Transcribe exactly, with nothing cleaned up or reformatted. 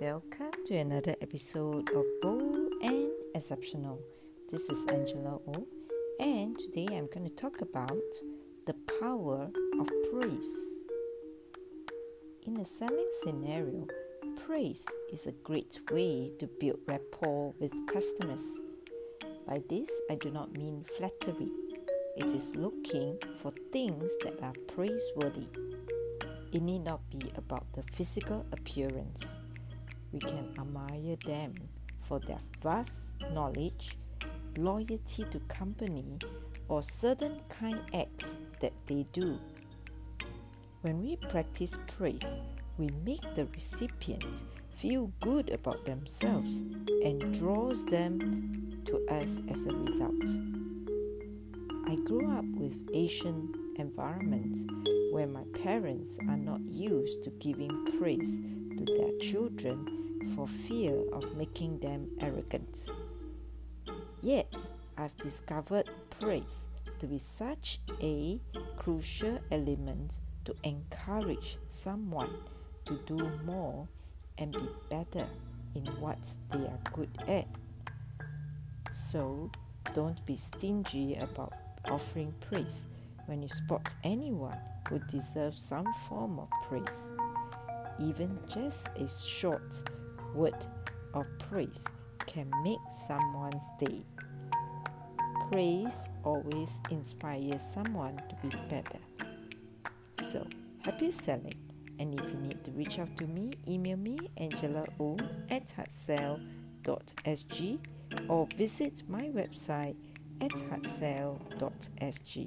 Welcome to another episode of Bold and Exceptional. This is Angela Oh, and today I'm going to talk about the power of praise. In a selling scenario, praise is a great way to build rapport with customers. By this, I do not mean flattery. It is looking for things that are praiseworthy. It need not be about the physical appearance. We can admire them for their vast knowledge, loyalty to company, or certain kind acts that they do. When we practice praise, we make the recipient feel good about themselves and draws them to us as a result. I grew up with Asian environment where my parents are not used to giving praise to their children for fear of making them arrogant. Yet, I've discovered praise to be such a crucial element to encourage someone to do more and be better in what they are good at. So, don't be stingy about offering praise when you spot anyone who deserves some form of praise. Even just a short word of praise can make someone's day. Praise always inspires someone to be better. So, happy selling! And if you need to reach out to me, email me Angela O at heartsell dot s g or visit my website at heartsell dot s g.